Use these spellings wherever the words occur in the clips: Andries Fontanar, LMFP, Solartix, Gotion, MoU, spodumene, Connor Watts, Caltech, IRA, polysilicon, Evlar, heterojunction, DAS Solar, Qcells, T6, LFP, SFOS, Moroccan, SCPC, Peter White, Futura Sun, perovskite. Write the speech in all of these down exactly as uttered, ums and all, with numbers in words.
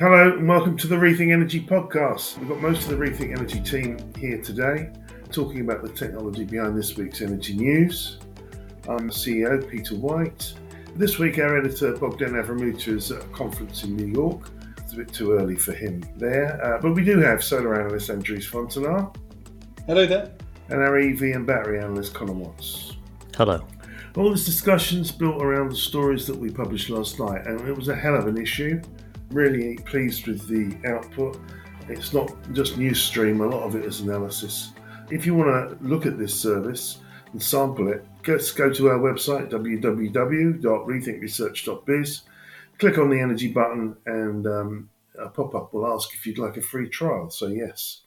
Hello and welcome to the Rethink Energy podcast. We've got most of the Rethink Energy team here today talking about the technology behind this week's energy news. I'm C E O Peter White. This week our editor Bogdan Avramuta is at a conference in New York. It's a bit too early for him there, uh, but we do have solar analyst Andries Fontanar. Hello there. And our E V and battery analyst Connor Watts. Hello. All this discussion's built around the stories that we published last night, and it was a hell of an issue. Really pleased with the output. It's not just news stream, a lot of it is analysis. If you want to look at this service and sample it, just go to our website w w w dot rethink research dot biz, click on the energy button, and um, a pop-up will ask if you'd like a free trial, so yes.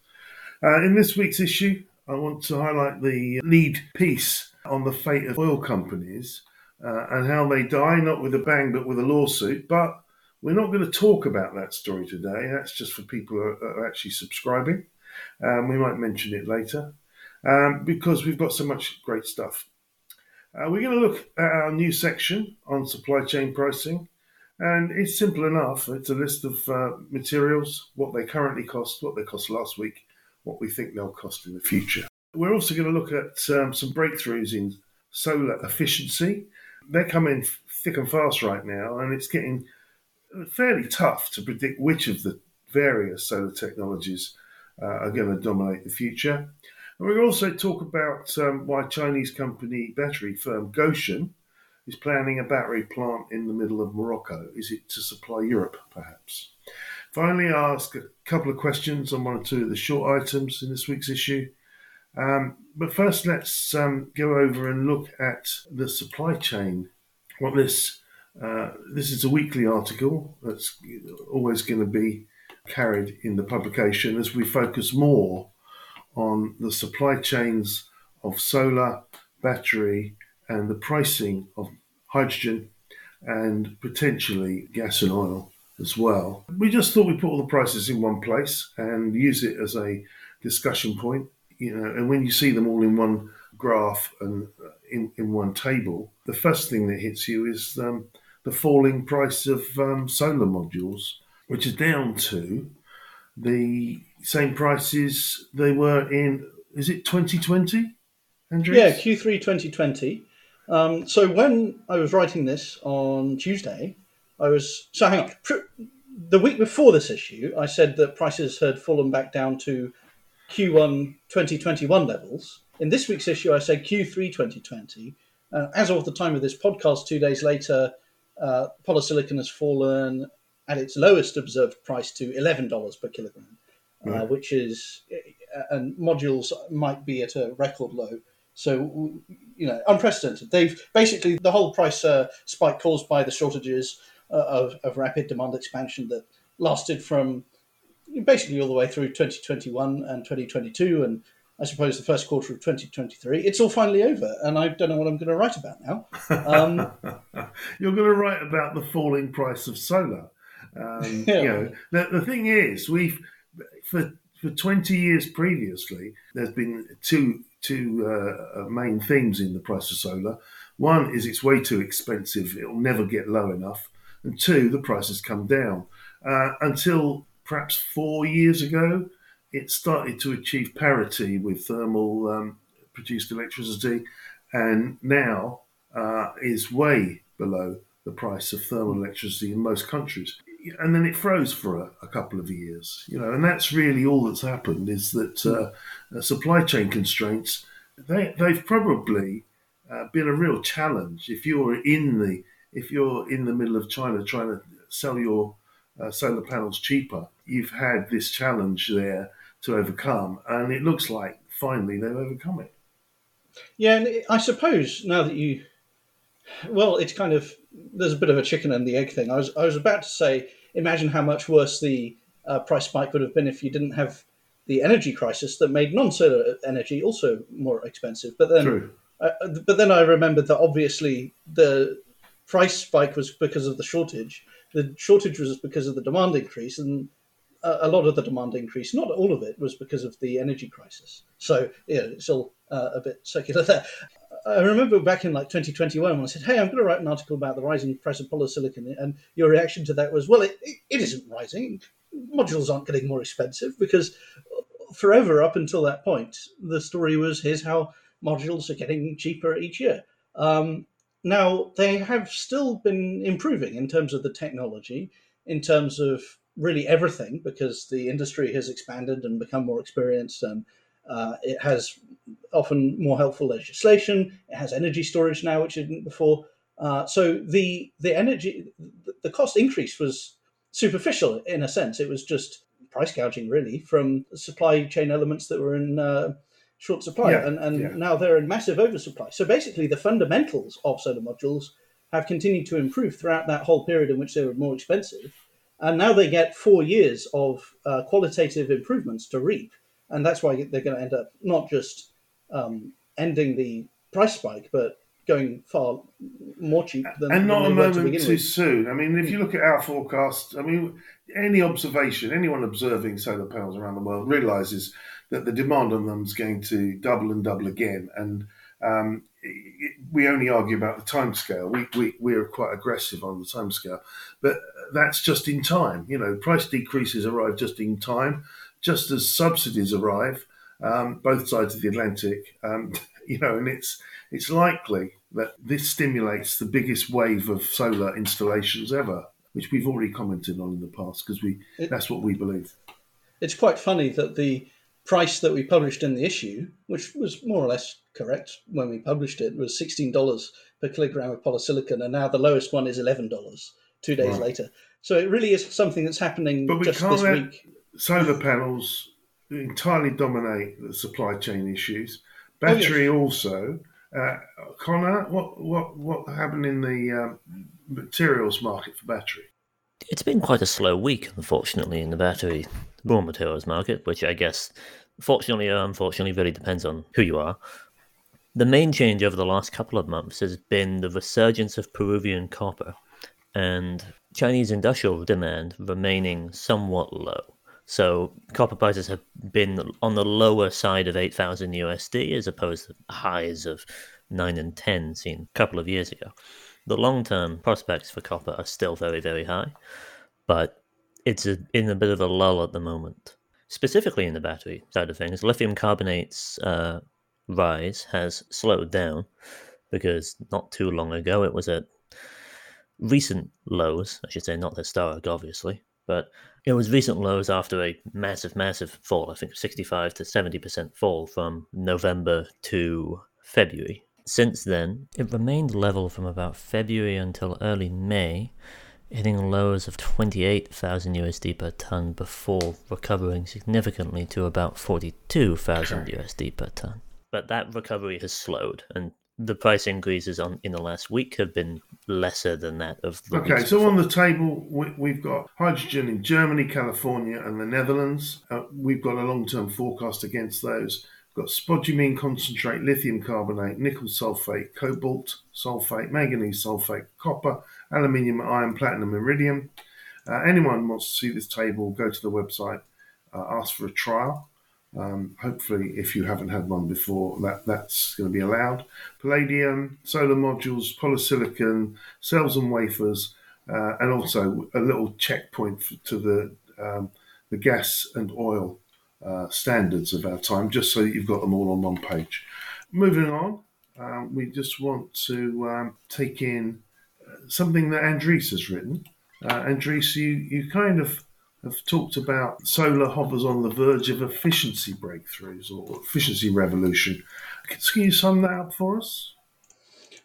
Uh, in this week's issue, I want to highlight the lead piece on the fate of oil companies uh, and how they die, not with a bang but with a lawsuit, but we're not going to talk about that story today. That's just for people who are actually subscribing. Um, we might mention it later um, because we've got so much great stuff. Uh, we're going to look at our new section on supply chain pricing, and it's simple enough. It's a list of uh, materials, what they currently cost, what they cost last week, what we think they'll cost in the future. We're also going to look at um, some breakthroughs in solar efficiency. They're coming thick and fast right now, and it's getting fairly tough to predict which of the various solar technologies uh, are going to dominate the future. And we'll also talk about um, why Chinese company battery firm Gotion is planning a battery plant in the middle of Morocco. Is it to supply Europe, perhaps? Finally, I'll ask a couple of questions on one or two of the short items in this week's issue. Um, but first, let's um, go over and look at the supply chain. What this Uh, this is a weekly article that's always going to be carried in the publication as we focus more on the supply chains of solar, battery, and the pricing of hydrogen and potentially gas and oil as well. We just thought we'd put all the prices in one place and use it as a discussion point. You know, and when you see them all in one graph and in, in one table, the first thing that hits you is um, the falling price of um, solar modules, which is down to the same prices they were in, is it twenty twenty, Andrew? Yeah, Q three twenty twenty. Um, so when I was writing this on Tuesday, I was, so hang on, the week before this issue, I said that prices had fallen back down to Q one twenty twenty-one levels. In this week's issue, I said Q three twenty twenty. Uh, as of the time of this podcast, two days later, uh, polysilicon has fallen at its lowest observed price to eleven dollars per kilogram, uh, right. which is, and modules might be at a record low. So, you know, unprecedented. They've basically the whole price uh, spike caused by the shortages uh, of, of rapid demand expansion that lasted from basically all the way through twenty twenty-one and twenty twenty-two and I suppose the first quarter of twenty twenty-three, it's all finally over, and I don't know what I'm going to write about now. Um, You're going to write about the falling price of solar. Um, yeah. You know, the, the thing is, we've for for twenty years previously, there's been two two uh, main themes in the price of solar. One is it's way too expensive; it'll never get low enough. And two, the price has come down uh, until perhaps four years ago. It started to achieve parity with thermal um, produced electricity, and now uh, is way below the price of thermal electricity in most countries. And then it froze for a, a couple of years, you know. And that's really all that's happened is that uh, uh, supply chain constraints they they've probably uh, been a real challenge. If you're in the if you're in the middle of China trying to sell your uh, solar panels cheaper, you've had this challenge there to overcome, and it looks like finally they've overcome it. Yeah, and I suppose now that you, well, it's kind of, there's a bit of a chicken and the egg thing. I was I was about to say, imagine how much worse the uh, price spike would have been if you didn't have the energy crisis that made non-solar energy also more expensive. But then, uh, but then I remembered that obviously the price spike was because of the shortage. The shortage was because of the demand increase, and a lot of the demand increase, not all of it, was because of the energy crisis. So, yeah, it's all uh, a bit circular there. I remember back in like twenty twenty-one when I said, hey, I'm going to write an article about the rising price of polysilicon. And your reaction to that was, well, it, it isn't rising. Modules aren't getting more expensive, because forever up until that point, the story was, here's how modules are getting cheaper each year. Um, now, they have still been improving in terms of the technology, in terms of really everything, because the industry has expanded and become more experienced, and uh, it has often more helpful legislation. It has energy storage now, which it didn't before. Uh, so the the energy, the cost increase was superficial in a sense. It was just price gouging, really, from supply chain elements that were in uh, short supply, yeah, and, and yeah. now they're in massive oversupply. So basically, the fundamentals of solar modules have continued to improve throughout that whole period in which they were more expensive. And now they get four years of uh, qualitative improvements to reap. And that's why they're going to end up not just um, ending the price spike, but going far more cheap than and not than they a moment to too with. soon. I mean, if you look at our forecast, I mean, any observation, anyone observing solar panels around the world realizes that the demand on them is going to double and double again. And um, it, we only argue about the timescale. We, we, we're quite aggressive on the timescale, but that's just in time. You know, price decreases arrive just in time, just as subsidies arrive, um, both sides of the Atlantic. Um, you know, and it's it's likely that this stimulates the biggest wave of solar installations ever, which we've already commented on in the past, because we it, that's what we believe. It's quite funny that the price that we published in the issue, which was more or less correct when we published it, was sixteen dollars per kilogram of polysilicon, and now the lowest one is eleven dollars two days right. later. So it really is something that's happening but we just can't this have- week. Solar panels entirely dominate the supply chain issues. Battery oh, yes. also. Uh, Connor, what, what what happened in the um, materials market for battery? It's been quite a slow week, unfortunately, in the battery raw materials market, which I guess, fortunately or unfortunately, really depends on who you are. The main change over the last couple of months has been the resurgence of Peruvian copper and Chinese industrial demand remaining somewhat low. So copper prices have been on the lower side of eight thousand U S D as opposed to highs of nine and ten seen a couple of years ago. The long-term prospects for copper are still very, very high, but it's a, in a bit of a lull at the moment. Specifically in the battery side of things, lithium carbonate's uh, rise has slowed down, because not too long ago it was at recent lows, I should say, not historic, obviously, but it was recent lows after a massive, massive fall, I think sixty-five to seventy percent fall from November to February. Since then, it remained level from about February until early May, hitting lows of twenty-eight thousand U S D per ton before recovering significantly to about forty-two thousand U S D per ton. But that recovery has slowed, and the price increases on in the last week have been lesser than that of the Okay, so before. On the table, we, we've got hydrogen in Germany, California, and the Netherlands. Uh, we've got a long-term forecast against those. We've got spodumene concentrate, lithium carbonate, nickel sulfate, cobalt sulfate, manganese sulfate, copper, aluminium, iron, platinum, iridium. Uh, anyone wants to see this table, go to the website, uh, ask for a trial. Um, hopefully, if you haven't had one before, that, that's going to be allowed. Palladium, solar modules, polysilicon, cells and wafers, uh, and also a little checkpoint for, to the um, the gas and oil uh, standards of our time, just so that you've got them all on one page. Moving on, uh, we just want to um, take in something that Andries has written. Uh, Andries, you, you kind of... I've talked about solar hovers on the verge of efficiency breakthroughs or efficiency revolution. Can you sum that up for us?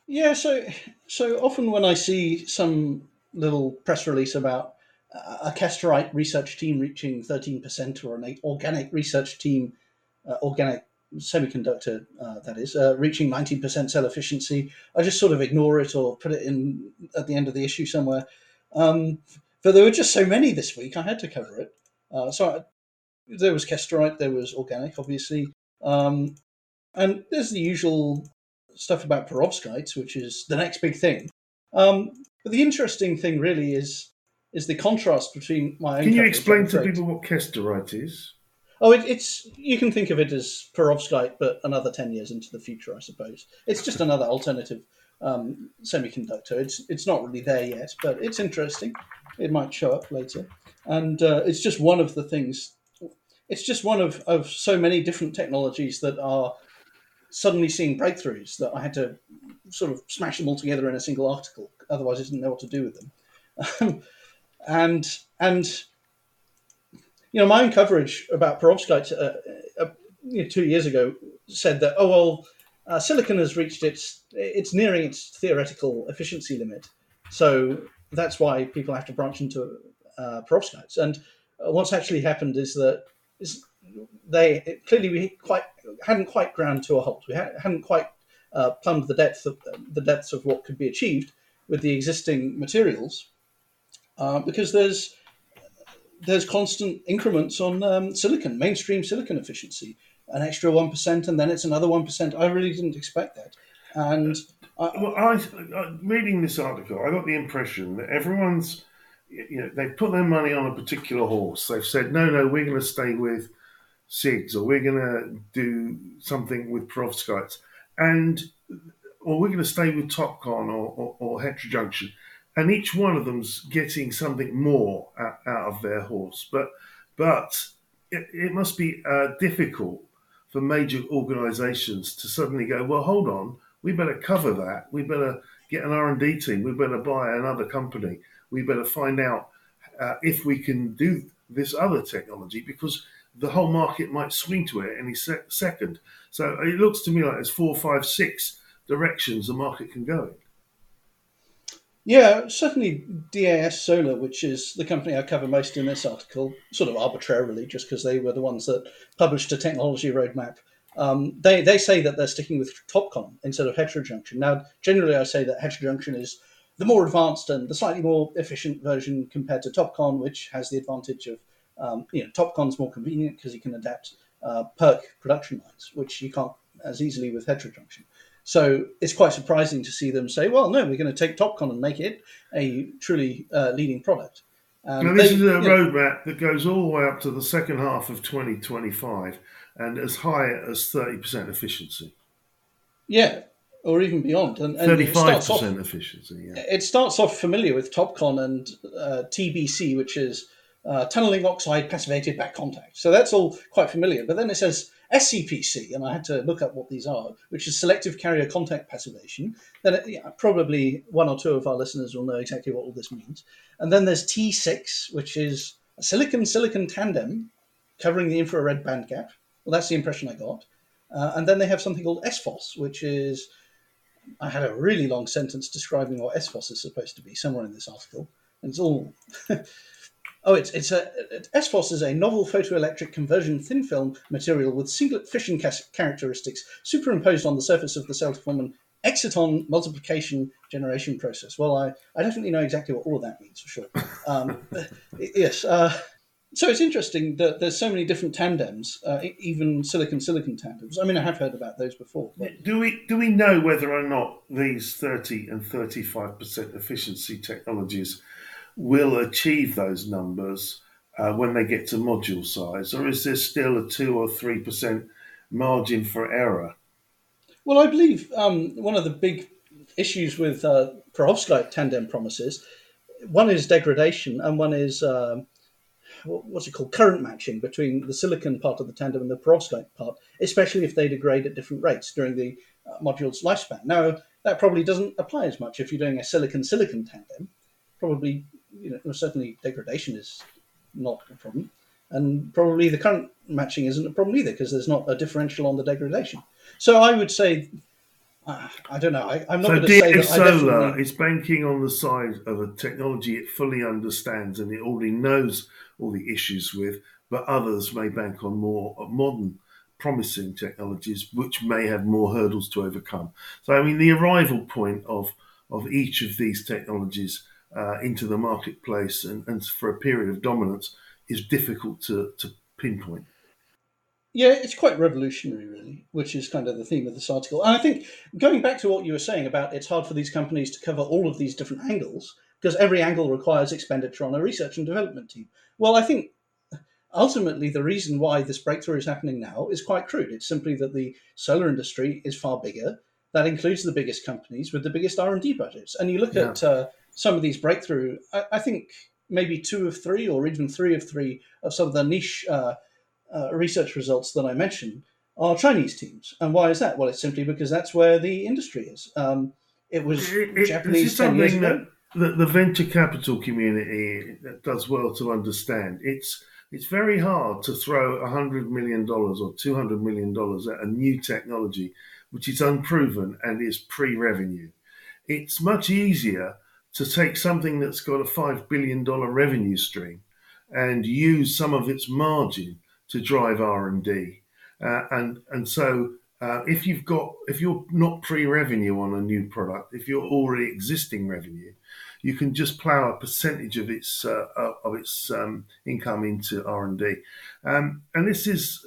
Yeah, so so often when I see some little press release about a casterite research team reaching thirteen percent or an organic research team, uh, organic semiconductor, uh, that is, uh, reaching nineteen percent cell efficiency, I just sort of ignore it or put it in at the end of the issue somewhere. Um But there were just so many this week, I had to cover it. Uh, so I, there was casterite, there was organic, obviously. Um, and there's the usual stuff about perovskites, which is the next big thing. Um, but the interesting thing really is is the contrast between my own... Can you explain to people what casterite is? Oh, it, it's you can think of it as perovskite, but another ten years into the future, I suppose. It's just another alternative um, semiconductor. It's it's not really there yet, but it's interesting. It might show up later, and uh, it's just one of the things. It's just one of, of so many different technologies that are suddenly seeing breakthroughs that I had to sort of smash them all together in a single article. Otherwise, I didn't know what to do with them. Um, and and you know, my own coverage about perovskite uh, uh, you know, two years ago said that oh well, uh, silicon has reached its it's nearing its theoretical efficiency limit, so that's why people have to branch into uh, perovskites. And uh, what's actually happened is that is they it, clearly we quite hadn't quite ground to a halt. We ha- hadn't quite uh, plumbed the depth of the depths of what could be achieved with the existing materials. Uh, because there's there's constant increments on um, silicon, mainstream silicon efficiency, an extra one percent, and then it's another one percent. I really didn't expect that. And I, well, I, reading this article, I got the impression that everyone's, you know, they've put their money on a particular horse. They've said, no, no, we're going to stay with S I Gs, or we're going to do something with perovskites, and or we're going to stay with TopCon or, or, or heterojunction. And each one of them's getting something more out of their horse. But but it, it must be uh, difficult for major organisations to suddenly go, well, hold on, we better cover that. We better get an R and D team. We better buy another company. We better find out uh, if we can do this other technology, because the whole market might swing to it any se- second. So it looks to me like there's four, five, six directions the market can go in. Yeah, certainly D A S Solar, which is the company I cover most in this article, sort of arbitrarily, just because they were the ones that published a technology roadmap. Um, they, they say that they're sticking with TopCon instead of heterojunction. Now, generally, I say that heterojunction is the more advanced and the slightly more efficient version compared to TopCon, which has the advantage of, um, you know, TopCon's more convenient because you can adapt uh, PERC production lines, which you can't as easily with heterojunction. So it's quite surprising to see them say, well, no, we're going to take TopCon and make it a truly uh, leading product. Um, now, this they, is a roadmap know, that goes all the way up to the second half of twenty twenty-five and as high as thirty percent efficiency. Yeah, or even beyond. And, and thirty-five percent off, efficiency, yeah. It starts off familiar with TopCon and uh, T B C, which is uh, tunneling oxide passivated back contact. So that's all quite familiar. But then it says S C P C, and I had to look up what these are, which is selective carrier contact passivation. Then it, yeah, probably one or two of our listeners will know exactly what all this means. And then there's T six, which is a silicon-silicon tandem covering the infrared band gap. Well, that's the impression I got. Uh, and then they have something called S F O S, which is, I had a really long sentence describing what S F O S is supposed to be somewhere in this article. And it's all... Oh, it's it's a S F O S is a novel photoelectric conversion thin film material with singlet fission characteristics superimposed on the surface of the cell to form an exciton multiplication generation process. Well, I, I definitely know exactly what all of that means for sure. Um, yes, uh, so it's interesting that there's so many different tandems, uh, even silicon-silicon tandems. I mean, I have heard about those before. But... Do we do we know whether or not these thirty and thirty-five percent efficiency technologies will achieve those numbers uh, when they get to module size, or is there still a two or three percent margin for error? Well, I believe um, one of the big issues with uh, perovskite tandem promises, one is degradation, and one is uh, what's it called, current matching between the silicon part of the tandem and the perovskite part, especially if they degrade at different rates during the uh, module's lifespan. Now, that probably doesn't apply as much if you're doing a silicon-silicon tandem. Probably. You know, certainly degradation is not a problem, and probably the current matching isn't a problem either because there's not a differential on the degradation. So I would say, uh, I don't know. I, I'm not so going to say that. So D A S Solar definitely... is banking on the side of a technology it fully understands and it already knows all the issues with, but others may bank on more modern, promising technologies which may have more hurdles to overcome. So I mean, the arrival point of of each of these technologies. Uh, into the marketplace and, and for a period of dominance is difficult to, to pinpoint. Yeah, it's quite revolutionary, really, which is kind of the theme of this article. And I think going back to what you were saying about it's hard for these companies to cover all of these different angles because every angle requires expenditure on a research and development team. Well, I think Ultimately, the reason why this breakthrough is happening now is quite crude. It's simply that the solar industry is far bigger. That includes the biggest companies with the biggest R and D budgets. And you look yeah. at uh, some of these breakthrough, I, I think maybe two of three or even three of three of some of the niche uh, uh, research results that I mentioned are Chinese teams. And why is that? Well, it's simply because that's where the industry is. Um, it was it, it, Japanese ten years ago. The, the venture capital community does well to understand. It's it's very hard to throw one hundred million dollars or two hundred million dollars at a new technology which is unproven and is pre-revenue. It's much easier to take something that's got a five billion dollars revenue stream and use some of its margin to drive R and D. Uh, and and so uh, if you've got if you're not pre-revenue on a new product, if you're already existing revenue, you can just plow a percentage of its uh, of its um, income into R and D, um, and this is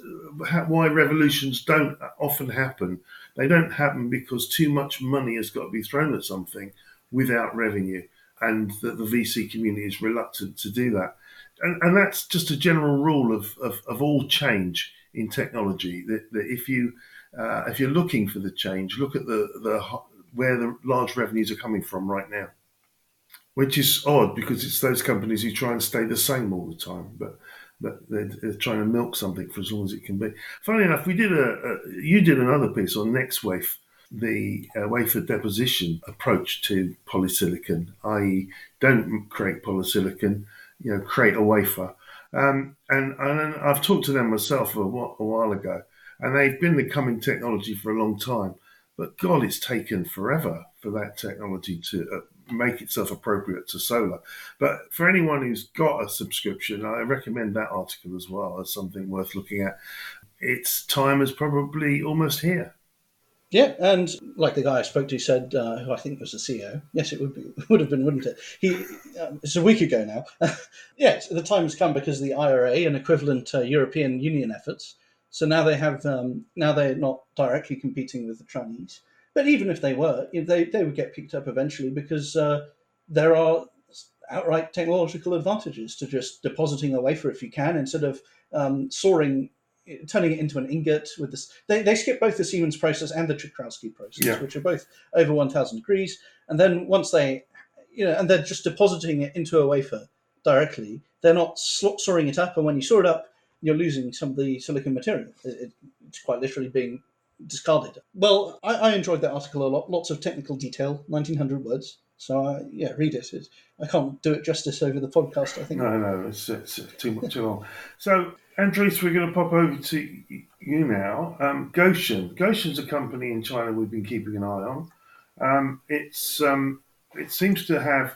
why revolutions don't often happen. They don't happen because too much money has got to be thrown at something without revenue, and that the V C community is reluctant to do that. And, and that's just a general rule of of, of all change in technology. That, that if you uh, if you're looking for the change, look at the the where the large revenues are coming from right now. Which is odd because it's those companies who try and stay the same all the time, but, but they're, they're trying to milk something for as long as it can be. Funnily enough, we did a, a you did another piece on NextWafer, the uh, wafer deposition approach to polysilicon, that is, don't create polysilicon, you know, create a wafer. Um, and, and I've talked to them myself a, a while ago, and they've been the coming technology for a long time. But God, it's taken forever for that technology to Uh, make itself appropriate to solar. But for anyone who's got a subscription, I recommend that article as well as something worth looking at. Its time is probably almost here. Yeah, and like the guy I spoke to said, uh, who I think was the C E O, yes, it would be, would have been, wouldn't it? He, um, it's a week ago now. Yes, the time has come because of the I R A and equivalent uh, European Union efforts. So now they have, um, now they're not directly competing with the Chinese. But even if they were, they, they would get picked up eventually because uh, there are outright technological advantages to just depositing a wafer if you can instead of um, soaring, turning it into an ingot. With this, they, they skip both the Siemens process and the Czechowski process, yeah. which are both over one thousand degrees. And then once they, you know, and they're just depositing it into a wafer directly. They're not soaring it up. And when you soar it up, you're losing some of the silicon material. It, it's quite literally being discarded. Well, I, I enjoyed that article a lot. Lots of technical detail, nineteen hundred words. So, I, yeah, read it. It's, I can't do it justice over the podcast, I think. No, no, it's, it's too much too long. So, Andries, we're going to pop over to you now. Um, Gotion. Gotion's a company in China we've been keeping an eye on. Um, it's um, it seems to have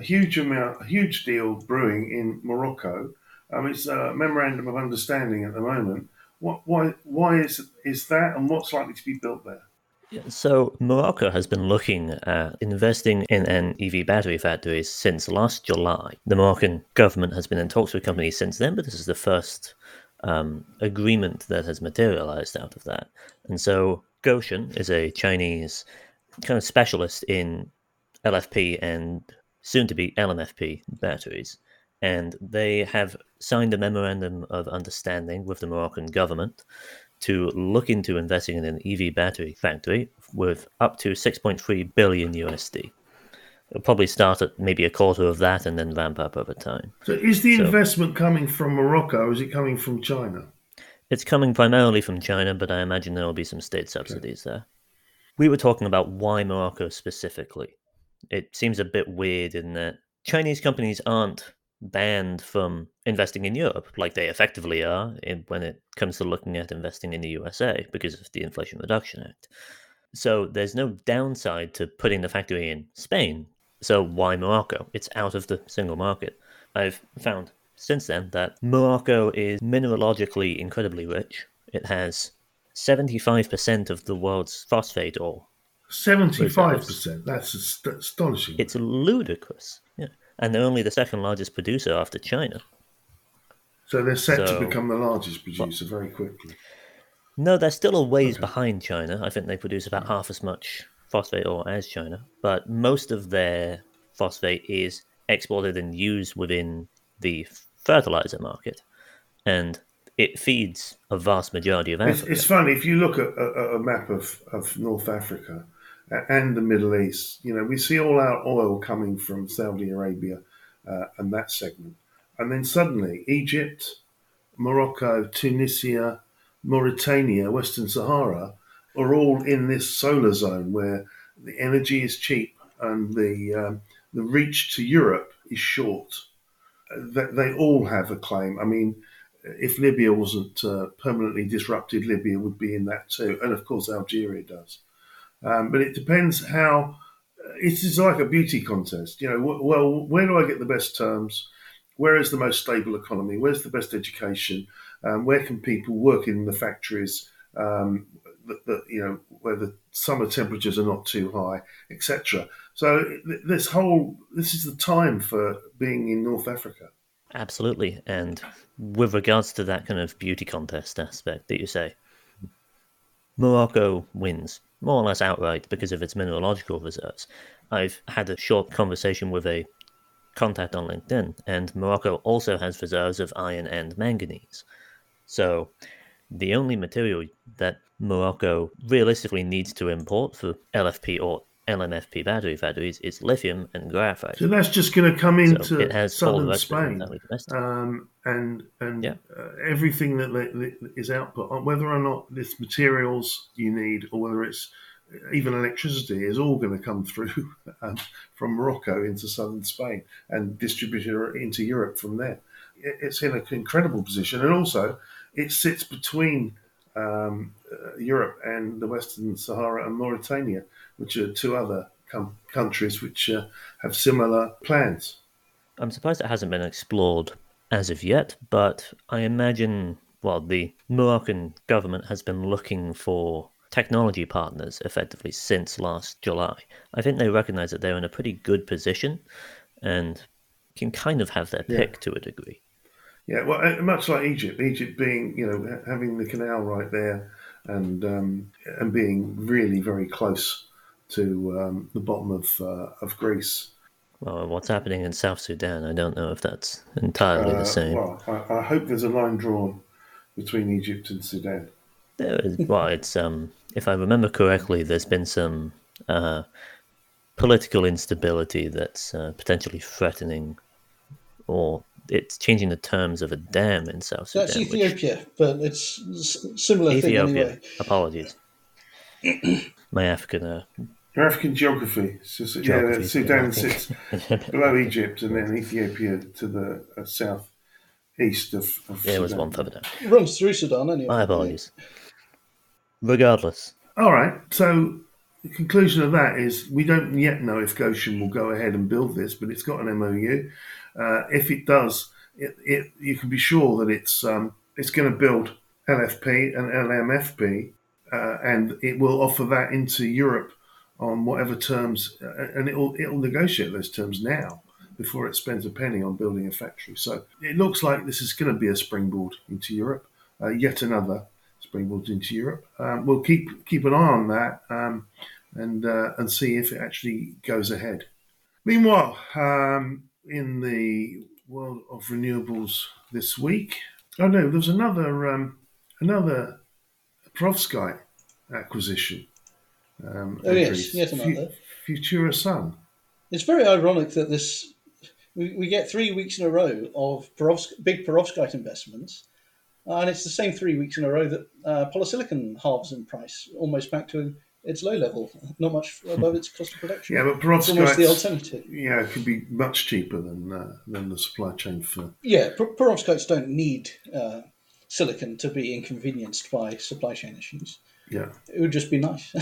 a huge amount, a huge deal brewing in Morocco. Um, it's a memorandum of understanding at the moment. What, why why is is that, and what's likely to be built there? So Morocco has been looking at investing in an E V battery factory since last July. The Moroccan government has been in talks with companies since then, but this is the first um, agreement that has materialized out of that. And so Gotion is a Chinese kind of specialist in L F P and soon-to-be L M F P batteries. And they have signed a memorandum of understanding with the Moroccan government to look into investing in an E V battery factory with up to six point three billion U S D. It'll probably start at maybe a quarter of that and then ramp up over time. So is the so, investment coming from Morocco or is it coming from China? It's coming primarily from China, but I imagine there will be some state subsidies okay. there. We were talking about why Morocco specifically. It seems a bit weird in that Chinese companies aren't banned from investing in Europe, like they effectively are in, when it comes to looking at investing in the U S A because of the Inflation Reduction Act. So there's no downside to putting the factory in Spain. So why Morocco? It's out of the single market. I've found since then that Morocco is mineralogically incredibly rich. It has seventy-five percent of the world's phosphate ore. seventy-five percent? That's ast- astonishing. It's ludicrous. Yeah. And they're only the second largest producer after China. So they're set so, to become the largest producer well, very quickly. No, they're still a ways okay. behind China. I think they produce about half as much phosphate ore as China. But most of their phosphate is exported and used within the fertilizer market. and it feeds a vast majority of Africa. It's, it's funny, if you look at a, a map of, of North Africa and the Middle East, you know, we see all our oil coming from Saudi Arabia uh, and that segment. And then suddenly Egypt, Morocco, Tunisia, Mauritania, Western Sahara are all in this solar zone where the energy is cheap and the um, the reach to Europe is short. That they all have a claim. I mean, if Libya wasn't uh, permanently disrupted, Libya would be in that too, and of course Algeria does. Um, but it depends how. It is like a beauty contest, you know. Well, where do I get the best terms? Where is the most stable economy? Where's the best education? Um, where can people work in the factories? Um, that, that you know, where the summer temperatures are not too high, et cetera. So th- this whole this is the time for being in North Africa. Absolutely, and with regards to that kind of beauty contest aspect that you say, Morocco wins more or less outright because of its mineralogical reserves. I've had a short conversation with a contact on LinkedIn, and Morocco also has reserves of iron and manganese. So the only material that Morocco realistically needs to import for L F P or L M F P battery factories is lithium and graphite. So that's just going to come into so it has southern Spain um, and and yeah. uh, everything that, that is output, whether or not this materials you need or whether it's even electricity, is all going to come through um, from Morocco into southern Spain and distributed into Europe from there. It's in an incredible position, and also it sits between um, uh, Europe and the Western Sahara and Mauritania, which are two other com- countries which uh, have similar plans. I'm surprised it hasn't been explored as of yet, but I imagine, well, the Moroccan government has been looking for technology partners effectively since last July. I think they recognise that they're in a pretty good position and can kind of have their pick yeah. to a degree. Yeah, well, much like Egypt, Egypt being, you know, having the canal right there and um, and being really very close to um, the bottom of uh, of Greece. Well, what's happening in South Sudan, I don't know if that's entirely uh, the same. Well, I, I hope there's a line drawn between Egypt and Sudan. There is, well, it's um, if I remember correctly, there's been some uh, political instability that's uh, potentially threatening, or it's changing the terms of a dam in South Sudan. That's Ethiopia, which, but it's a similar Ethiopia, thing anyway. Apologies. My African... Uh, African geography. So, geography yeah, Sudan sits below Egypt and then Ethiopia to the uh, southeast of, of Sudan. It was one further down. It runs through Sudan anyway. My apologies. Regardless. All right. So the conclusion of that is we don't yet know if Gotion will go ahead and build this, but it's got an M O U. Uh, if it does, it, it, you can be sure that it's um, it's going to build L F P and L M F P, uh, and it will offer that into Europe on whatever terms, and it'll it'll negotiate those terms now before it spends a penny on building a factory. So it looks like this is going to be a springboard into Europe, uh, yet another springboard into Europe. Um, we'll keep keep an eye on that um, and uh, and see if it actually goes ahead. Meanwhile, um, in the world of renewables this week, oh no, there's another um, another Perovskite acquisition. Um, oh yes, yet another. Fu- Futura Sun. It's very ironic that this we, we get three weeks in a row of perovsk- big perovskite investments, uh, and it's the same three weeks in a row that uh, polysilicon halves in price, almost back to its low level, not much above its cost of production. Yeah, but perovskite, almost the alternative. Yeah, it could be much cheaper than uh, than the supply chain for. Yeah, per- perovskites don't need uh, silicon to be inconvenienced by supply chain issues. Yeah, it would just be nice.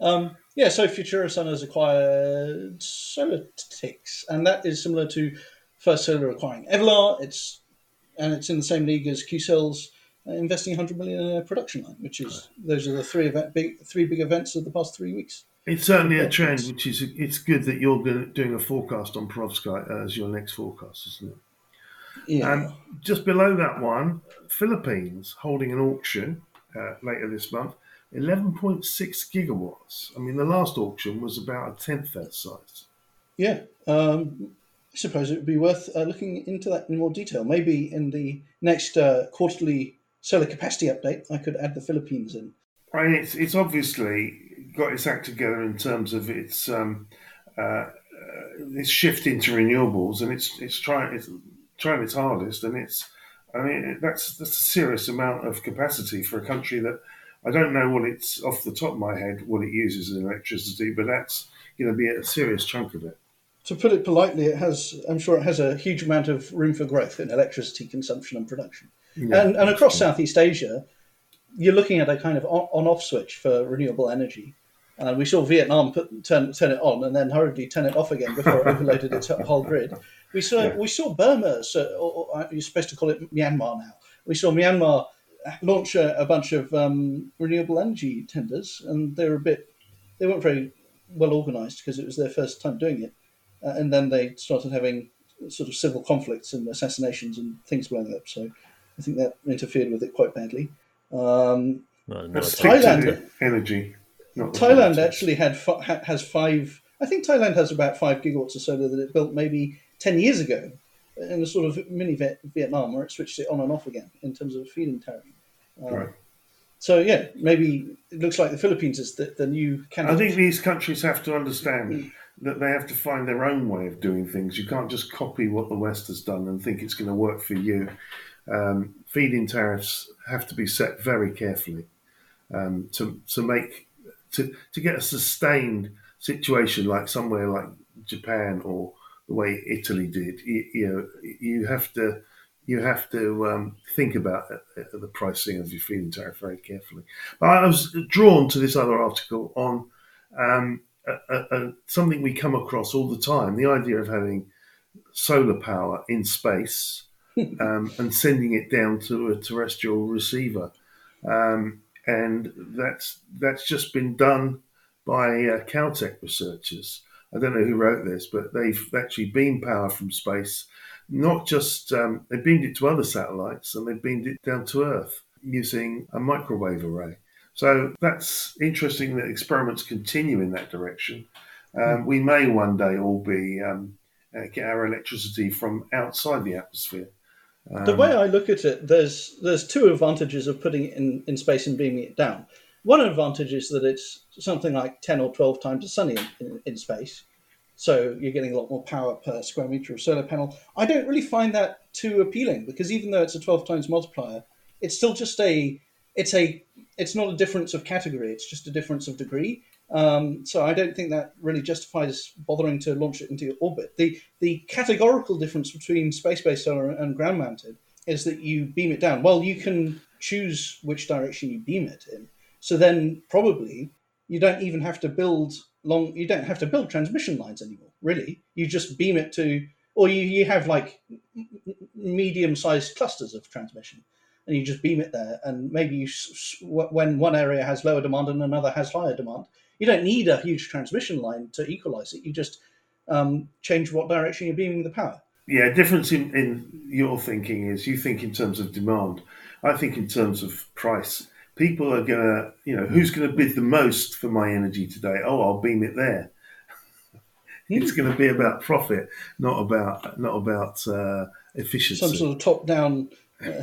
um, yeah, so Futura Sun has acquired Solartix, and that is similar to First Solar acquiring Evlar. It's and it's in the same league as Qcells, uh, investing one hundred million in a production line, which is right. Those are the three event, big three big events of the past three weeks. It's certainly a trend, which is it's good that you're doing a forecast on perovskite as your next forecast, isn't it? Yeah. Um, just below that one, Philippines holding an auction uh, later this month. eleven point six gigawatts. I mean, the last auction was about a tenth that size. Yeah. Um, I suppose it would be worth uh, looking into that in more detail. Maybe in the next uh, quarterly solar capacity update, I could add the Philippines in. I mean, it's, it's obviously got its act together in terms of its um, uh, uh, this shift into renewables, and it's it's trying it's trying its hardest, and it's I mean that's that's a serious amount of capacity for a country that I don't know what it's off the top of my head what it uses in electricity, but that's going to be a serious chunk of it. To put it politely, it has I'm sure it has a huge amount of room for growth in electricity consumption and production, yeah. and and across Southeast Asia. You're looking at a kind of on-off switch for renewable energy. And uh, we saw Vietnam put, turn turn it on and then hurriedly turn it off again before it overloaded its whole grid. We saw yeah. we saw Burma, so, or, or you're supposed to call it Myanmar now. We saw Myanmar launch a, a bunch of um, renewable energy tenders, and they were a bit they weren't very well organised because it was their first time doing it. Uh, and then they started having sort of civil conflicts and assassinations and things blowing up. So I think that interfered with it quite badly. Um, no, no, Thailand energy. Thailand actually had fa- has five. I think Thailand has about five gigawatts of solar that it built maybe ten years ago, in a sort of mini Vietnam where it switched it on and off again in terms of a feed-in tariff. Um, right. So yeah, maybe it looks like the Philippines is the, the new candidate. I think these countries have to understand that they have to find their own way of doing things. You can't just copy what the West has done and think it's going to work for you. Um, feed-in tariffs have to be set very carefully um, to to make to to get a sustained situation like somewhere like Japan or the way Italy did. You, you know, you have to you have to um, think about the pricing of your feed-in tariff very carefully. But I was drawn to this other article on um, a, a, a, something we come across all the time: the idea of having solar power in space. um, and sending it down to a terrestrial receiver, um, and that's that's just been done by uh, Caltech researchers. I don't know who wrote this, but they've actually beamed power from space. Not just um, they beamed it to other satellites, and they beamed it down to Earth using a microwave array. So that's interesting that experiments continue in that direction. Um, mm. We may one day all be um, uh, get our electricity from outside the atmosphere. Um, the way I look at it, there's there's two advantages of putting it in, in space and beaming it down. One advantage is that it's something like ten or twelve times as sunny in, in, in space. So you're getting a lot more power per square meter of solar panel. I don't really find that too appealing because even though it's a twelve times multiplier, it's still just a, it's a, it's not a difference of category. It's just a difference of degree. Um, so I don't think that really justifies bothering to launch it into orbit. The the categorical difference between space-based solar and ground-mounted is that you beam it down. Well, you can choose which direction you beam it in. So then probably you don't even have to build long. You don't have to build transmission lines anymore. Really, you just beam it to, or you, you have like medium-sized clusters of transmission, and you just beam it there. And maybe you, when one area has lower demand and another has higher demand. You don't need a huge transmission line to equalize it. You just um, change what direction you're beaming the power. Yeah, difference in, in your thinking is you think in terms of demand. I think in terms of price. People are going to, you know, who's going to bid the most for my energy today? Oh, I'll beam it there. It's going to be about profit, not about not about uh, efficiency. Some sort of top-down uh,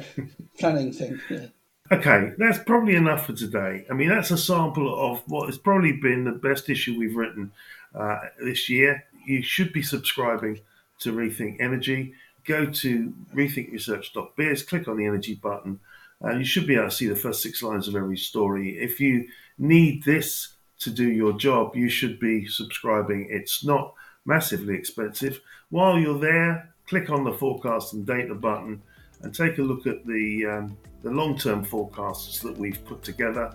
planning thing, yeah. Okay, that's probably enough for today. I mean, that's a sample of what has probably been the best issue we've written uh, this year. You should be subscribing to Rethink Energy. Go to rethink research dot biz, click on the energy button, and you should be able to see the first six lines of every story. If you need this to do your job, you should be subscribing. It's not massively expensive. While you're there, click on the forecast and data button and take a look at the um, the long-term forecasts that we've put together.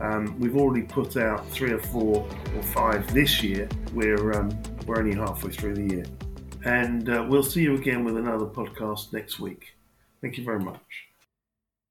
Um, we've already put out three or four or five this year. We're, um, we're only halfway through the year. And uh, we'll see you again with another podcast next week. Thank you very much.